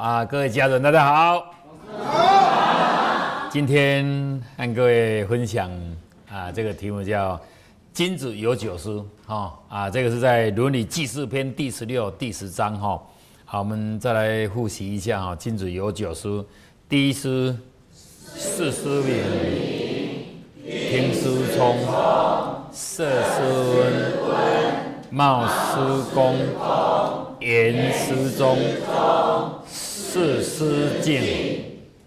啊，各位家人，大家好。今天和各位分享啊，这个题目叫“金子有九司”哈啊，这个是在《伦理记事篇》第16、第10章哈。好，我们再来复习一下哈，“金子有九司”，第一司事司敏，听司聪，射司温。 貌司公，言司忠，事司敬，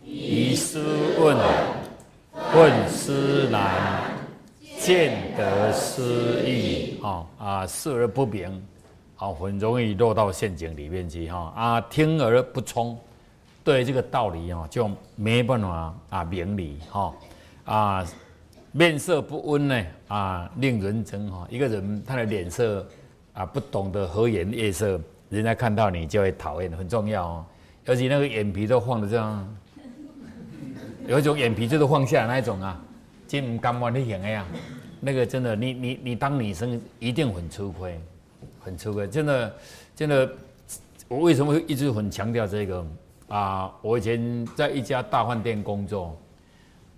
疑司问，问司难，见得失义。视而不明，很容易落到陷阱里面去啊。听而不聪，对这个道理就没办法啊明理啊。 面色不温呢，啊，令人憎哈。一个人他的脸色啊，不懂得和颜悦色，人家看到你就会讨厌，很重要哦。尤其那个眼皮都晃得这样，有一种眼皮就是晃下来那一种啊，这唔甘愿你型的呀。那个真的，你当女生一定很吃亏，很吃亏。真的，我为什么一直很强调这个啊？我以前在一家大饭店工作，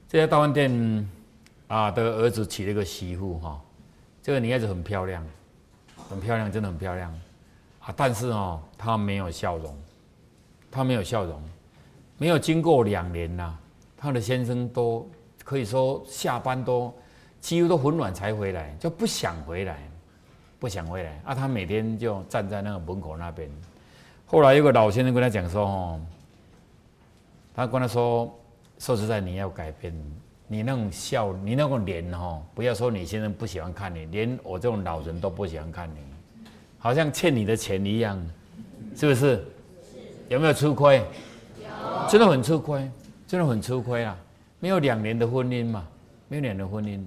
这家大饭店。 啊，的儿子娶了一个媳妇哈，这个女孩子很漂亮，很漂亮，真的很漂亮啊！但是哦，她没有笑容，她没有笑容，没有经过2年呐、啊，她的先生都可以说下班都几乎都很晚才回来，就不想回来，不想回来啊！她每天就站在那个门口那边。后来有个老先生跟她讲说哦，他跟她说，说实在你要改变。 你那种笑，你那个脸哦，不要说你先生不喜欢看你，连我这种老人都不喜欢看你，好像欠你的钱一样，是不是？有没有吃亏？有，真的很吃亏，真的很吃亏啊！没有2年的婚姻嘛，没有2年的婚姻，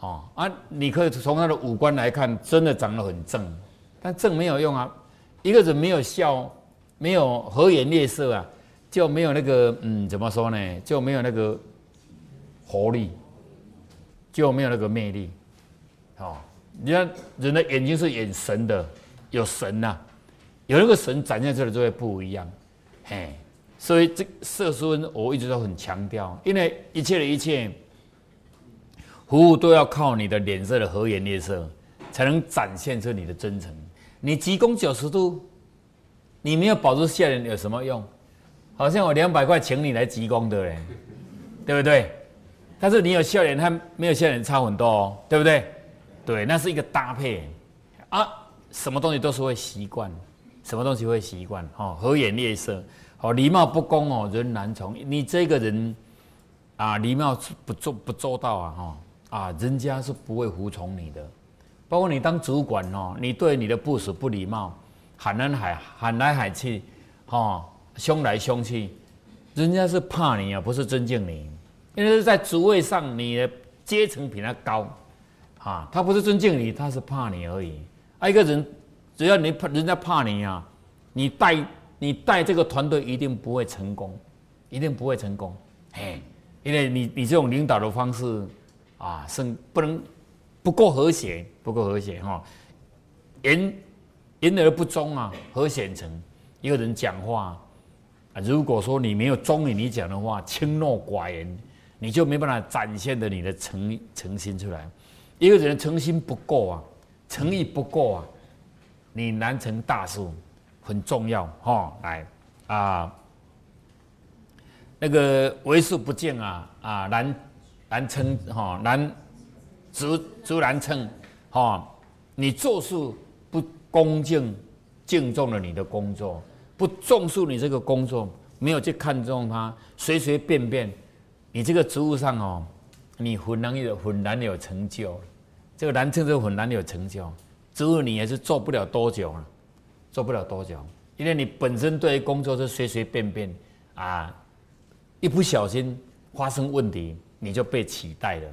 哦啊，你可以从他的五官来看，真的长得很正，但正没有用啊。一个人没有笑，没有和颜悦色啊，就没有那个怎么说呢？就没有那个。 活力就没有那个魅力，哦，你看人的眼睛是眼神的，有神呐、啊，有那个神展现出来就会不一样，嘿，所以这色思温我一直都很强调，因为一切的一切服务都要靠你的脸色的和颜悦色，才能展现出你的真诚。你鞠躬90度，你没有保持笑脸有什么用？好像我200块请你来鞠躬的嘞，对不对？ 但是你有笑脸，和没有笑脸差很多哦，对不对？对，那是一个搭配啊，什么东西都是会习惯，什么东西会习惯哦，和颜悦色哦，礼貌不恭哦，人难从。你这个人啊，礼貌不周到啊，哈、哦、啊，人家是不会服从你的。包括你当主管哦，你对你的部属不礼貌，喊来喊去，哦，凶来凶去，人家是怕你啊，不是尊敬你。 因为是在职位上，你的阶层比他高，啊，他不是尊敬你，他是怕你而已。啊，一个人只要你怕人家怕你啊，你带这个团队一定不会成功，一定不会成功。嘿，因为你这种领导的方式啊，是不够和谐哈、哦，言而不忠啊，何显成？一个人讲话啊，如果说你没有忠于你讲的话，轻诺寡言。 你就没办法展现的你的诚心出来，一个人的诚心不够啊，诚意不够啊，你难成大事，很重要哈、哦。来啊，那个为数不敬啊啊，难称哈，难称哈、哦。你做事不恭敬，敬重了你的工作，不重视你这个工作，没有去看重它，随便。 你这个职务上哦，你很难有成就，这个难称就很难有成就。职务你也是做不了多久了，做不了多久，因为你本身对于工作是随便啊，一不小心发生问题，你就被取代了，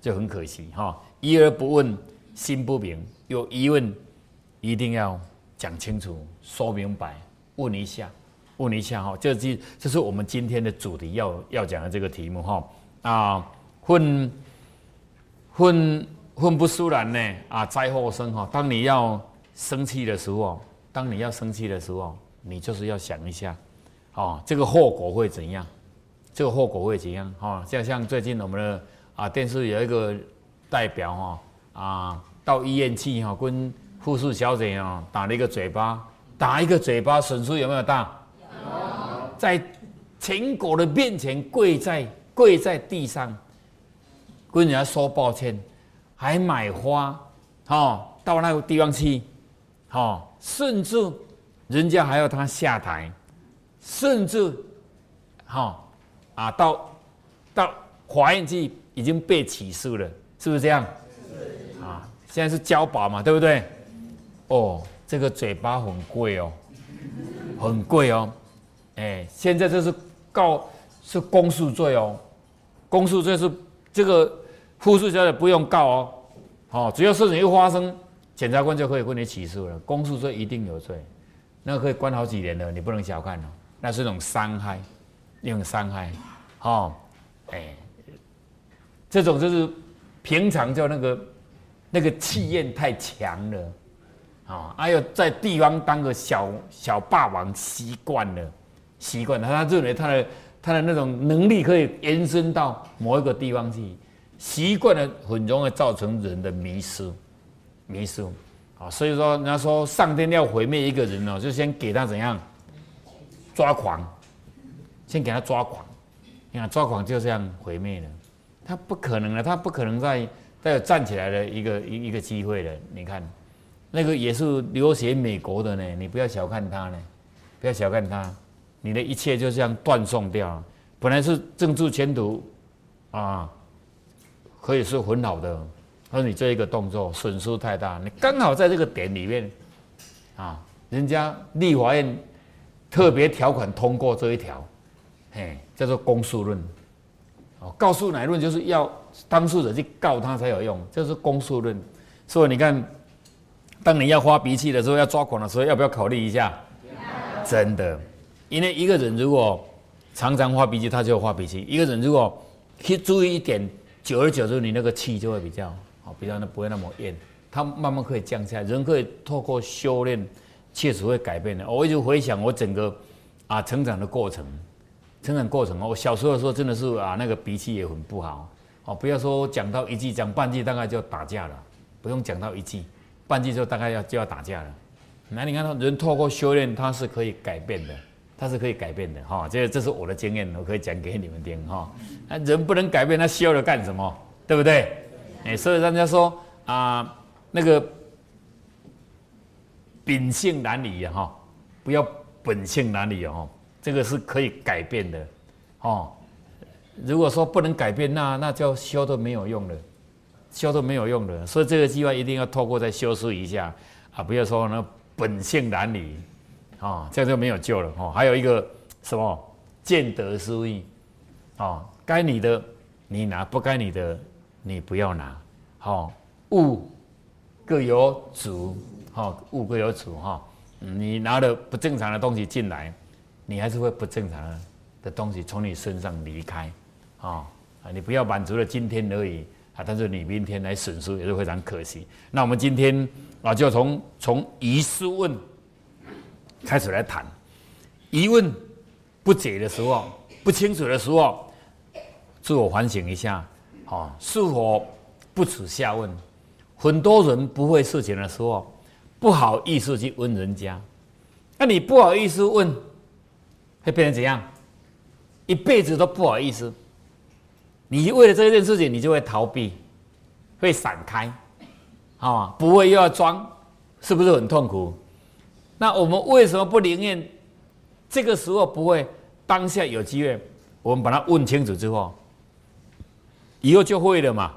就很可惜哈、哦。疑而不问，心不明；有疑问，一定要讲清楚、说明白，问一下。 问一下哈，这是我们今天的主题要讲的这个题目哈啊，混不输然呢啊，灾祸生哈。当你要生气的时候，你就是要想一下哦，这个后果会怎样？这个后果会怎样？哦，像最近我们的电视有一个代表到医院去跟护士小姐打了一个嘴巴，损失有没有大？有，在全国的面前跪在地上跟人家说抱歉，还买花到那个地方去，甚至人家还要他下台，甚至到法院去已经被起诉了，是不是这样？是啊，现在是交保嘛，对不对？哦，这个嘴巴很贵哦，很贵哦，哎，现在这是是公诉罪哦，公诉罪是这个护士小姐不用告哦，好，只要事情一发生，检察官就可以跟你起诉了，公诉罪一定有罪，那可以关好几年了，你不能小看哦，那是一种伤害，哦，哎。这种就是平常叫那个气焰太强了，还有在地方当个小霸王习惯了，他认为他的那种能力可以延伸到某一个地方去，习惯了很容易造成人的迷失，啊，所以说人家说上天要毁灭一个人哦，就先给他怎样抓狂，你看抓狂就这样毁灭了。他不可能了，他不可能再有站起来的一个机会了。你看，那个也是留学美国的呢，你不要小看他呢，不要小看他，你的一切就这样断送掉了。本来是政治前途可以是很好的，但是你这一个动作损失太大，你刚好在这个点里面人家立法院特别条款通过这一条，叫做公诉论。告诉乃论就是要当事者去告他才有用，这是公诉论。所以你看，当你要发脾气的时候，要抓狂的时候，要不要考虑一下？真的，因为一个人如果常常发脾气，他就发脾气；一个人如果去注意一点，久而久之，你那个气就会比较不会那么厌，他慢慢可以降下来。人可以透过修炼，确实会改变的。我一直回想我整个成长的过程。我小时候的时候真的是那个脾气也很不好不要说讲到一句，讲半句大概就打架了，不用讲到一句，半句就大概就要打架了。那你看人透过修炼，他是可以改变的，这是我的经验，我可以讲给你们听人不能改变，他修了干什么？对不对？所以人家说那个秉性难移不要本性难移这个是可以改变的，如果说不能改变，那就修都没有用了，所以这个计划一定要透过再修饰一下不要说那本性难离这样就没有救了还有一个什么见得失义该你的你拿，不该你的你不要拿，物各有主你拿了不正常的东西进来。你还是会不正常的东西从你身上离开，你不要满足了今天而已但是你明天来损失也是非常可惜。那我们今天就从疑思问开始来谈，疑问不解的时候，不清楚的时候，自我反省一下，是否不耻下问？很多人不会事情的时候，不好意思去问人家，那你不好意思问。会变成怎样？一辈子都不好意思。你为了这件事情，你就会逃避，会闪开，不会又要装，是不是很痛苦？那我们为什么不宁愿这个时候不会？当下有机会，我们把它问清楚之后，以后就会了嘛，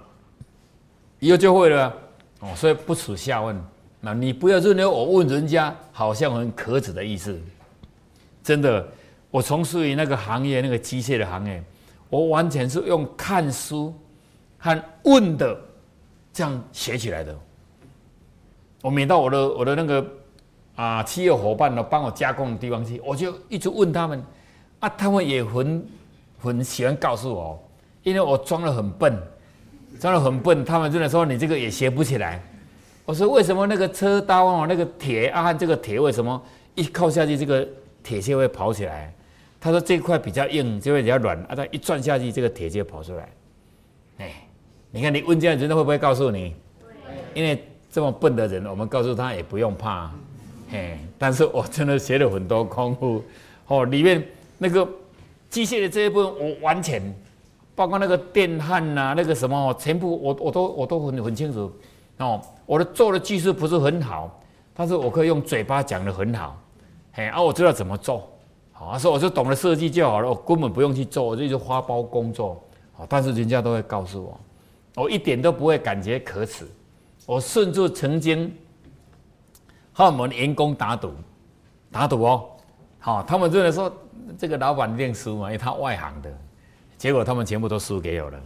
所以不耻下问。那你不要认为我问人家好像很可耻的意思，真的。我从事于那个行业，那个机械的行业，我完全是用看书和问的这样写起来的。我每到我的那个企业伙伴呢，帮我加工的地方去，我就一直问他们他们也很喜欢告诉我，因为我装得很笨，他们真的说你这个也学不起来。我说为什么那个车刀那个铁和这个铁为什么一靠下去这个铁屑会跑起来？他说这块比较硬，这块比较软啊，他一转下去，这个铁就跑出来。哎，你看你问这样人，他会不会告诉你？因为这么笨的人，我们告诉他也不用怕、啊。哎，但是我真的学了很多功夫哦，里面那个机械的这一部分，我完全包括那个电焊呐、啊，那个什么，全部我都很清楚。哦，我的做的技术不是很好，但是我可以用嘴巴讲的很好。哎，啊，我知道怎么做。 啊，所以我就懂得设计就好了，我根本不用去做，我就一直花包工作。啊，但是人家都会告诉我，我一点都不会感觉可耻。我甚至曾经和我们员工打赌哦，好，他们真的说这个老板一定输嘛，因为他外行的。结果他们全部都输给我了，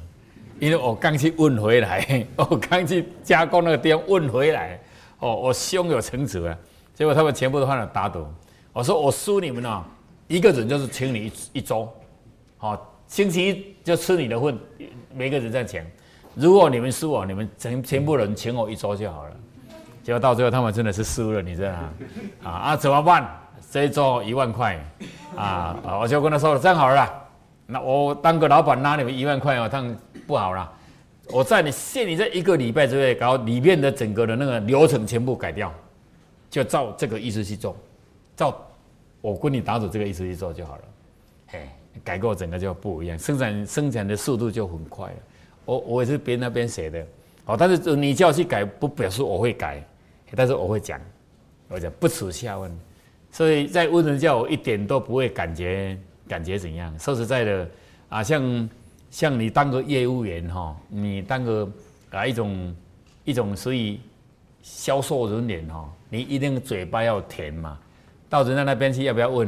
因为我刚去问回来，我刚去加工那个地方问回来，哦，我胸有成竹啊。结果他们全部都换了打赌，我说我输你们哦。 一个人就是请你一周，好，星期一就吃你的份，每个人在请。如果你们输我，你们全部人请我一周就好了。结果到最后他们真的是输了，你知道吗？啊，怎么办？这一周1万块，啊，我就跟他说了，这样好了啦，那我当个老板拿你们1万块哦，当然不好啦。我在你限你在1个礼拜之内，搞里面的整个的那个流程全部改掉，就照这个意思去做，照。 我跟你打赌这个意思去做就好了，嘿，改过整个就不一样，生产的速度就很快了。我也是边那边写的，好，但是你叫我去改，不表示我会改，但是我会讲，我讲不耻下问，所以在问人家我一点都不会感觉怎样。说实在的啊，像你当个业务员哈，你当个啊一种属于销售人员哈，你一定嘴巴要甜嘛。 到人家那边去要不要问？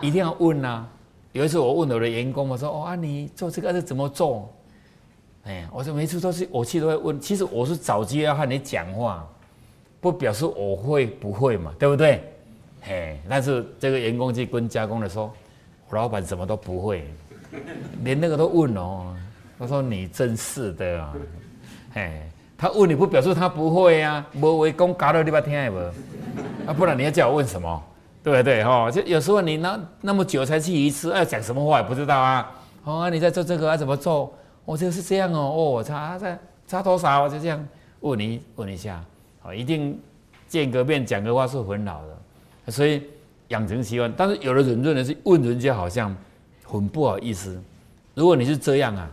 一定要问啊！有一次我问我的员工，我说：“哦啊，你做这个是怎么做？”哎，我说每次都是我去都会问。其实我是早就要和你讲话，不表示我会不会嘛，对不对？哎，但是这个员工去跟加工的说，我老板什么都不会，连那个都问哦。我说你真是的啊！哎，他问你不表示他不会啊，无话讲搞到你捌听的无。 啊，不然你要叫我问什么，对不对？哈、哦，就有时候你那么久才去一次，哎、啊，讲什么话也不知道啊。哦，啊、你在做这个啊，怎么做？哦，这个是这样哦，哦，差多少？我就这样问你一下，哦，一定见个面讲个话是很好的，所以养成习惯。但是有的人真的是问人家好像很不好意思。如果你是这样啊，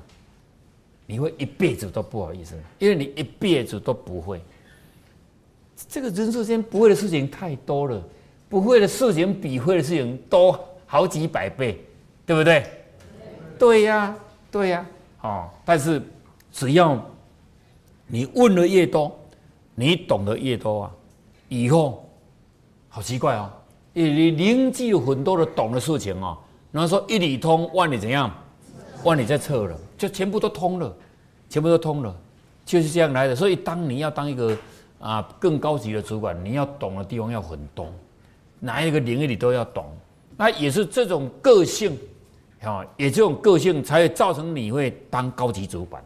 你会一辈子都不好意思，因为你一辈子都不会。 这个人世间不会的事情太多了，不会的事情比会的事情多好几百倍，对不对？对呀，对呀，哦。但是只要你问的越多，你懂得越多啊，以后好奇怪哦，因为你凝聚很多的懂的事情哦，然后说一里通万里怎样，万里在测了，就全部都通了，全部都通了，就是这样来的。所以当你要当一个 啊，更高级的主管，你要懂的地方要很多，哪一个领域你都要懂。那也是这种个性，啊，也这种个性才会造成你会当高级主管。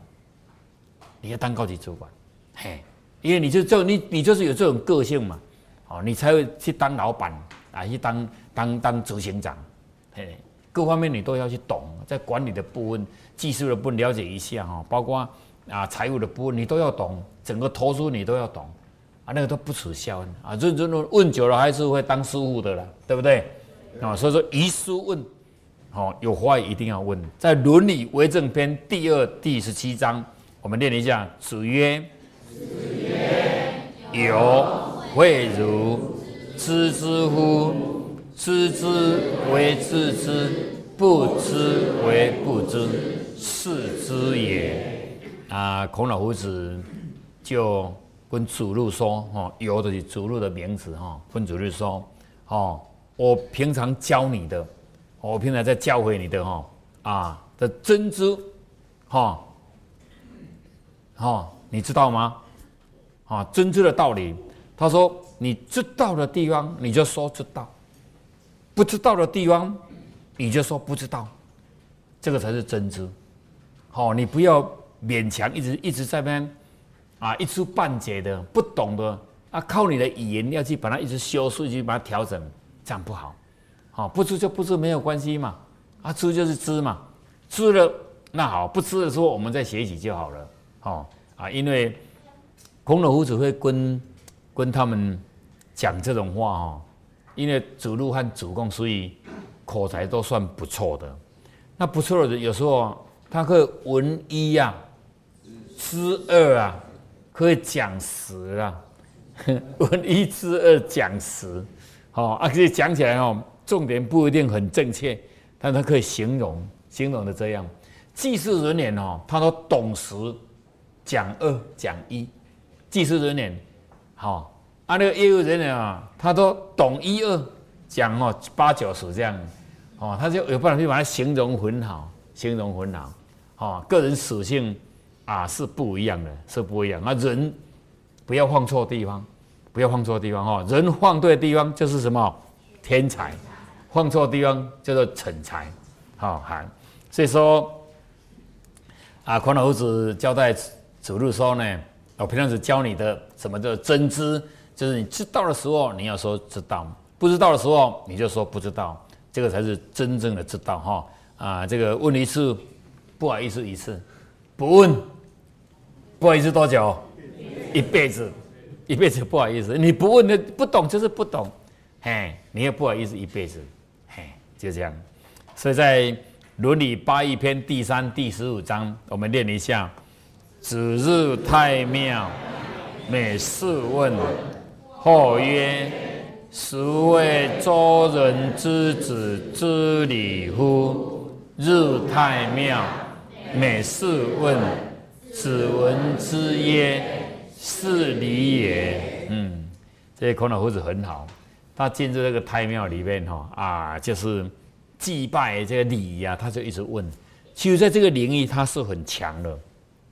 你要当高级主管，嘿，因为你就是有这种个性嘛，哦，你才会去当老板啊，去当执行长，嘿，各方面你都要去懂，在管理的部分、技术的部分了解一下哈，包括啊财务的部分你都要懂，整个投资你都要懂。 啊，那个都不耻笑恩啊！认真问久了，还是会当师傅的啦，对不对？啊，所以说疑书问，哦，有话一定要问。在《伦理为政篇》第17章，我们念一下：子曰：“有诲如知之乎？知之为知之，不知为不知，是知也。”啊，孔老夫子就。 跟子路说，哈，有的是子路的名字，哈。跟子路说，哦，我平常教你的，我平常在教诲你的，哈，啊的真知，哈，哈，你知道吗？啊，真知的道理，他说你知道的地方你就说知道，不知道的地方你就说不知道，这个才是真知。好，你不要勉强一直在那边。 啊，一知半解的、不懂的啊，靠你的语言要去把它一直修饰，去把它调整，这样不好。好，不吃就不吃没有关系嘛，啊，吃就是吃嘛，吃了那好，不吃的时候我们再写起就好了，哦啊，因为孔老夫子会跟他们讲这种话哦，因为子路和子贡所以口才都算不错的，那不错的有时候他可以文一啊，知二啊，可以讲十啊，文一知二讲十，好、哦、啊，可以讲起来哦，重点不一定很正确，但他可以形容的这样，记事人员哦，他都懂十，讲二讲一，记事人员好。哦啊，那个业务人员啊，他都懂一二讲哦，八九十这样，哦，他就有办法去把它形容很好，哦，个人属性啊是不一样的，是不一样。那人不要放错地方哦，人放对地方就是什么天才，放错地方叫做蠢才，好、哦，好。所以说啊，孔老夫子交代子路说呢，我平常只教你的什么叫真知。就是你知道的时候，你要说知道；不知道的时候，你就说不知道。这个才是真正的知道哈！啊，这个问一次，不好意思一次；不问，不好意思多久？一辈子不好意思。你不问，不懂就是不懂，嘿，你也不好意思一辈子，嘿，就这样。所以在《伦理八佾篇》第3、第15章，我们练一下：子日太庙，每事问。或曰：孰谓周人之子之礼乎？日太庙，每事问。子闻之曰：是礼也。嗯，这孔老夫子很好，他进入这个太庙里面哈啊，就是祭拜这个礼呀、啊，他就一直问。其实在这个领域他是很强的，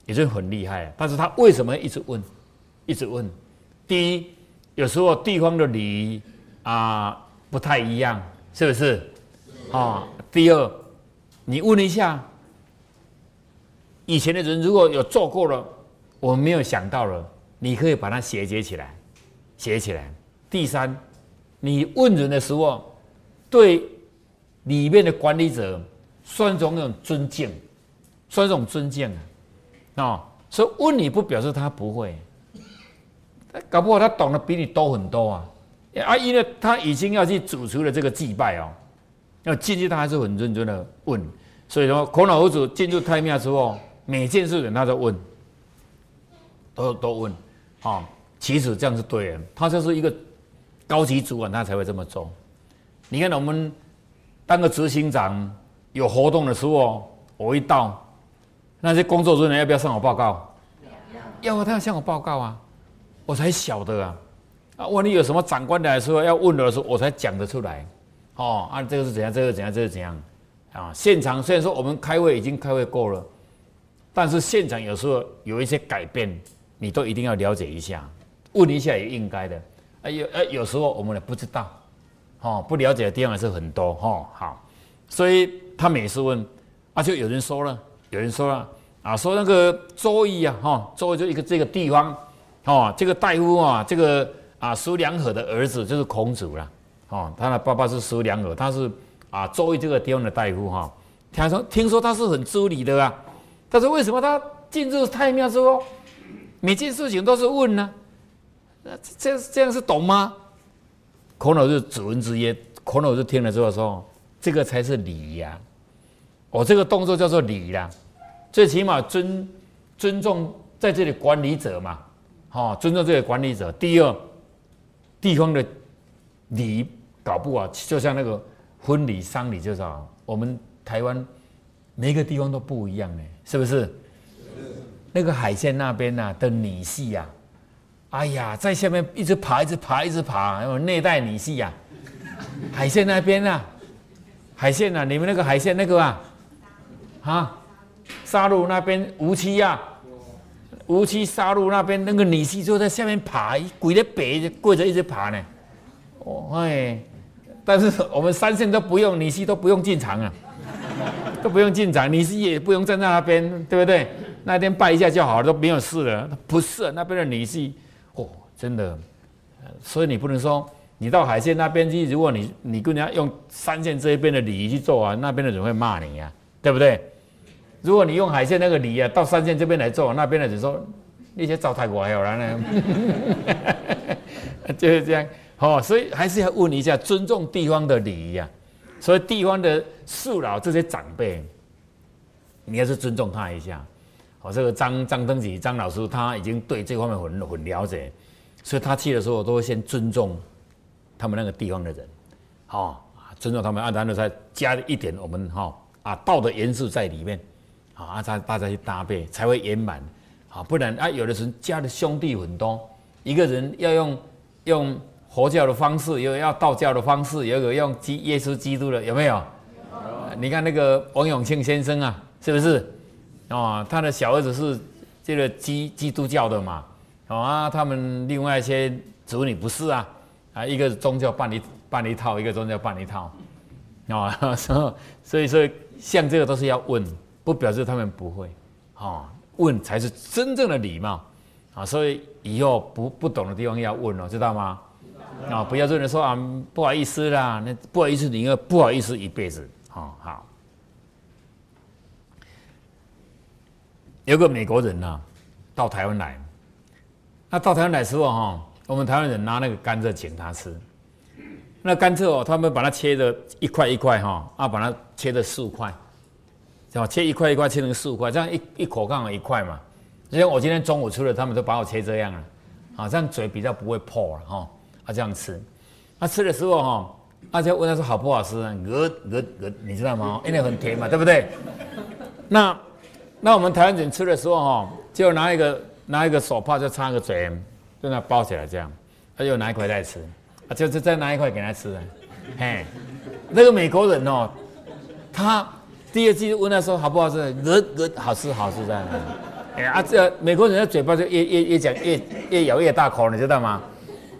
也是很厉害，但是他为什么一直问？第一，有时候地方的礼啊不太一样，是不是？啊、哦，第二，你问一下，以前的人如果有做过了，我们没有想到了，你可以把它写起来。第三，你问人的时候，对里面的管理者算一种尊敬啊、哦，所以问你不表示他不会。搞不好他懂得比你多很多啊！啊，因为他已经要去主持了这个祭拜哦，要进去他还是很认真的问。所以说，孔老夫子进入太庙之后，每件事情他都问，都问，啊、哦，其实这样是对的。他就是一个高级主管，他才会这么做。你看我们当个执行长，有活动的时候，我一到，那些工作人员要不要向我报告？要啊，他要向我报告啊。我才晓得啊！啊，万一有什么长官来说要问的时候，我才讲得出来。哦，啊，这个是怎样，这个怎样，这个怎样啊！现场虽然说我们开会已经开会过了，但是现场有时候有一些改变，你都一定要了解一下，问一下也应该的。啊，有时候我们也不知道，哦，不了解的地方还是很多哦。好，所以他每次问，啊，就有人说了啊，说那个周易啊，哈、哦，周易就一个这个地方。哦，这个大夫啊，这个啊，叔梁纥的儿子就是孔子啦。哦，他的爸爸是叔梁纥，他是啊，周易这个地方的大夫哈、哦。听说他是很知礼的啊，但是为什么他进入太庙之后，每件事情都是问呢、啊？这样是懂吗？孔老就子闻之曰，孔老就听了之后说，这个才是礼呀、啊。我、哦、这个动作叫做礼啦，最起码尊重在这里管理者嘛。哦，尊重这个管理者。第二，地方的礼搞不好，就像那个婚礼、丧礼，就是啊，我们台湾每一个地方都不一样呢，是不是？是那个海线那边呐、啊、的女婿呀，哎呀，在下面一直爬，有内带女婿呀、啊，海线那边呐、啊，你们那个海线那个啊，啊，沙鹿那边无期呀、啊。无期杀戮那边那个女婿就在下面爬，跪在北跪着一直爬呢。哦哎，但是我们三线都不用，女婿都不用进场啊，都不用进场，女婿也不用站在那边，对不对？那天拜一下就好了，都没有事了。不是那边的女婿，哦，真的，所以你不能说你到海线那边去，如果你跟人家用山线这一边的礼仪去做啊，那边的人会骂你啊，对不对？如果你用海线那个礼啊，到山线这边来做，那边的人说那些糟蹋我还有人呢，就是这样。好、哦，所以还是要问一下，尊重地方的礼仪啊。所以地方的父老这些长辈，你要是尊重他一下。好、哦，这个张登吉张老师他已经对这方面很了解，所以他去的时候都会先尊重他们那个地方的人，好、哦，尊重他们，然后再加一点我们哈、哦、道的元素在里面，好、哦、大家去搭配才会圆满，好、哦，不然啊有的时候家的兄弟很多，一个人要用佛教的方式，又要道教的方式，有一个用耶稣基督的，有没有？你看那个王永庆先生啊，是不是？哦，他的小儿子是这个基督教的嘛，哦、啊，他们另外一些子女不是啊，啊，一个宗教办一套，一个宗教办一套，哦，所以像这个都是要问，不表示他们不会，哦，问才是真正的礼貌，啊，所以以后不懂的地方要问哦，知道吗？啊、哦，不要跟人说啊，不好意思啦，那不好意思，你要不好意思一辈子。哦，好。有个美国人呐、啊，到台湾来，那到台湾来的时候哈、哦，我们台湾人拿那个甘蔗请他吃，那甘蔗哦，他们把它切的一块一块哈、哦，啊，把它切的4块，哦，切一块一块切成4块，这样一口刚好一块嘛。就像我今天中午吃了，他们都把我切这样了，啊，这样嘴比较不会破了哈。哦啊，这样吃，他、啊、吃的时候哈，大、啊、家问他说好不好吃啊？你知道吗？因为很甜嘛，对不对？那我们台湾人吃的时候哈，就拿一个手帕就插个嘴，就那包起来这样，他、啊、就拿一块来吃，啊，就是再拿一块给他吃、啊，嘿，那个美国人哦，他第二次问他说好不好吃，好吃这样，哎啊，这美国人的嘴巴就越讲越咬越大口，你知道吗？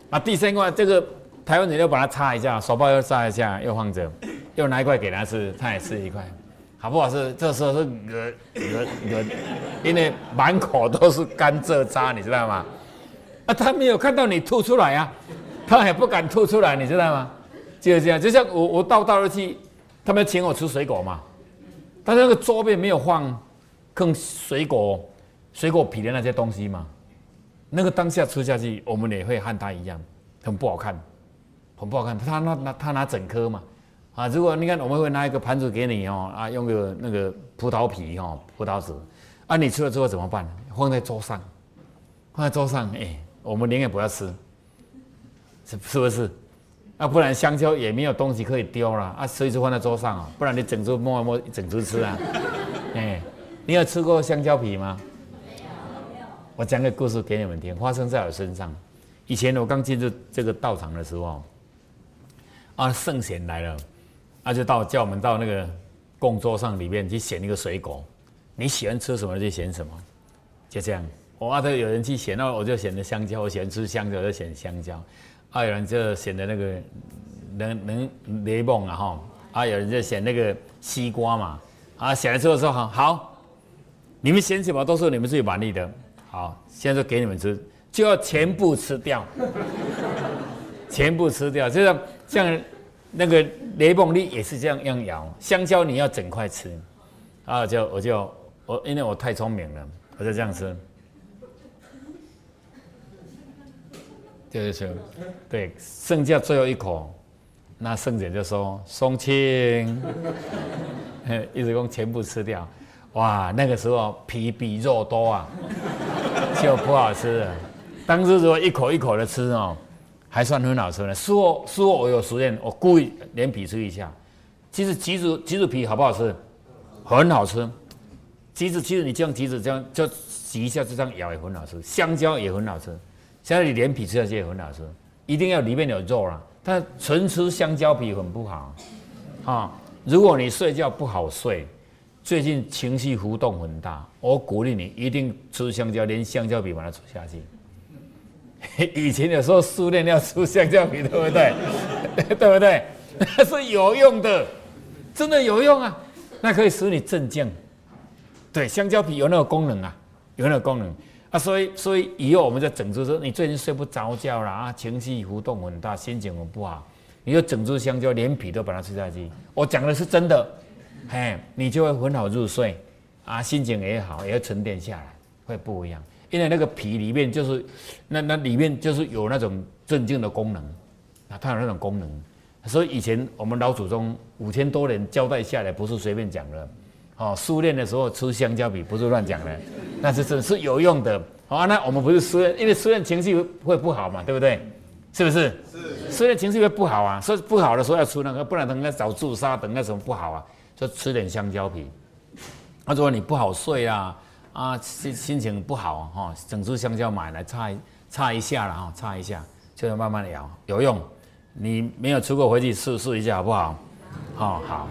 啊，第三块这个台湾人又把它擦一下，手包又擦一下，又放着，又拿一块给他吃，他也吃一块，好不好吃？这时候是因为满口都是甘蔗渣，你知道吗？啊，他没有看到你吐出来啊，他也不敢吐出来，你知道吗？就是这样，就像我到大陆去，他们请我吃水果嘛，但是那个桌边没有放水果皮的那些东西嘛。那个当下吃下去，我们也会和他一样，很不好看。他拿整颗嘛，啊，如果你看，我们会拿一个盘子给你哦，啊，用个那个葡萄皮哦，葡萄籽，啊，你吃了之后怎么办？放在桌上，哎，我们宁愿不要吃，是不是？啊，不然香蕉也没有东西可以丢了啊，所以就放在桌上啊、哦，不然你整株摸一摸，整株吃啊，哎，你有吃过香蕉皮吗？我讲个故事给你们听，发生在我身上。以前我刚进入这个道场的时候，啊，圣贤来了，啊，就叫我们到那个供桌上里面去选一个水果，你喜欢吃什么就选什么，就这样。我啊，有人去选，那我就选了香蕉，我喜欢吃香蕉就选香蕉，啊，有人就选了那个雷蒙啊哈，啊，有人就选那个西瓜嘛，啊，选了之后说好，你们选什么都是你们自己满意的。好，现在就给你们吃，就要全部吃掉，就像那个雷蒙利也是这样咬，香蕉你要整块吃，啊，我因为我太聪明了，我就这样吃，就是吃，对，剩下最后一口，那圣姐就说松青，一直说全部吃掉。哇，那个时候皮比肉多啊，就不好吃了。当时如果一口一口的吃哦，还算很好吃呢。事后我有实验，我故意连皮吃一下。其实橘子皮好不好吃？很好吃。橘子你这样就挤一下，就这样咬也很好吃。香蕉也很好吃，香蕉你连皮吃下去也很好吃。一定要里面有肉啦，但纯吃香蕉皮很不好啊。如果你睡觉不好睡。最近情绪浮动很大，我鼓励你一定吃香蕉，连香蕉皮把它吃下去。以前有时候失恋要吃香蕉皮，对不对？对不对？那是有用的，真的有用啊！那可以使你镇静。对，香蕉皮有那个功能啊，有那个功能啊。所以以后我们在整治说，你最近睡不着觉啦，啊，情绪浮动很大，心情很不好，你就整株香蕉连皮都把它吃下去。我讲的是真的，嘿，你就会很好入睡，啊，心情也好，也会沉淀下来，会不一样。因为那个皮里面就是，那里面就是有那种镇静的功能，啊，它有那种功能。所以以前我们老祖宗5000多年交代下来，不是随便讲的。哦，修炼的时候吃香蕉皮不是乱讲的，那是真是有用的。好、哦，那我们不是修炼，因为修炼情绪会不好嘛，对不对？是不是？是。修炼情绪会不好啊，所以不好的时候要吃那个，不然等下找自杀，等下什么不好啊，就吃点香蕉皮。他说你不好睡啊，啊心情不好哈、啊，整株香蕉买来擦一下啦哈，擦一下就能慢慢咬，有用。你没有吃过回去试一下好不好？好、哦、好。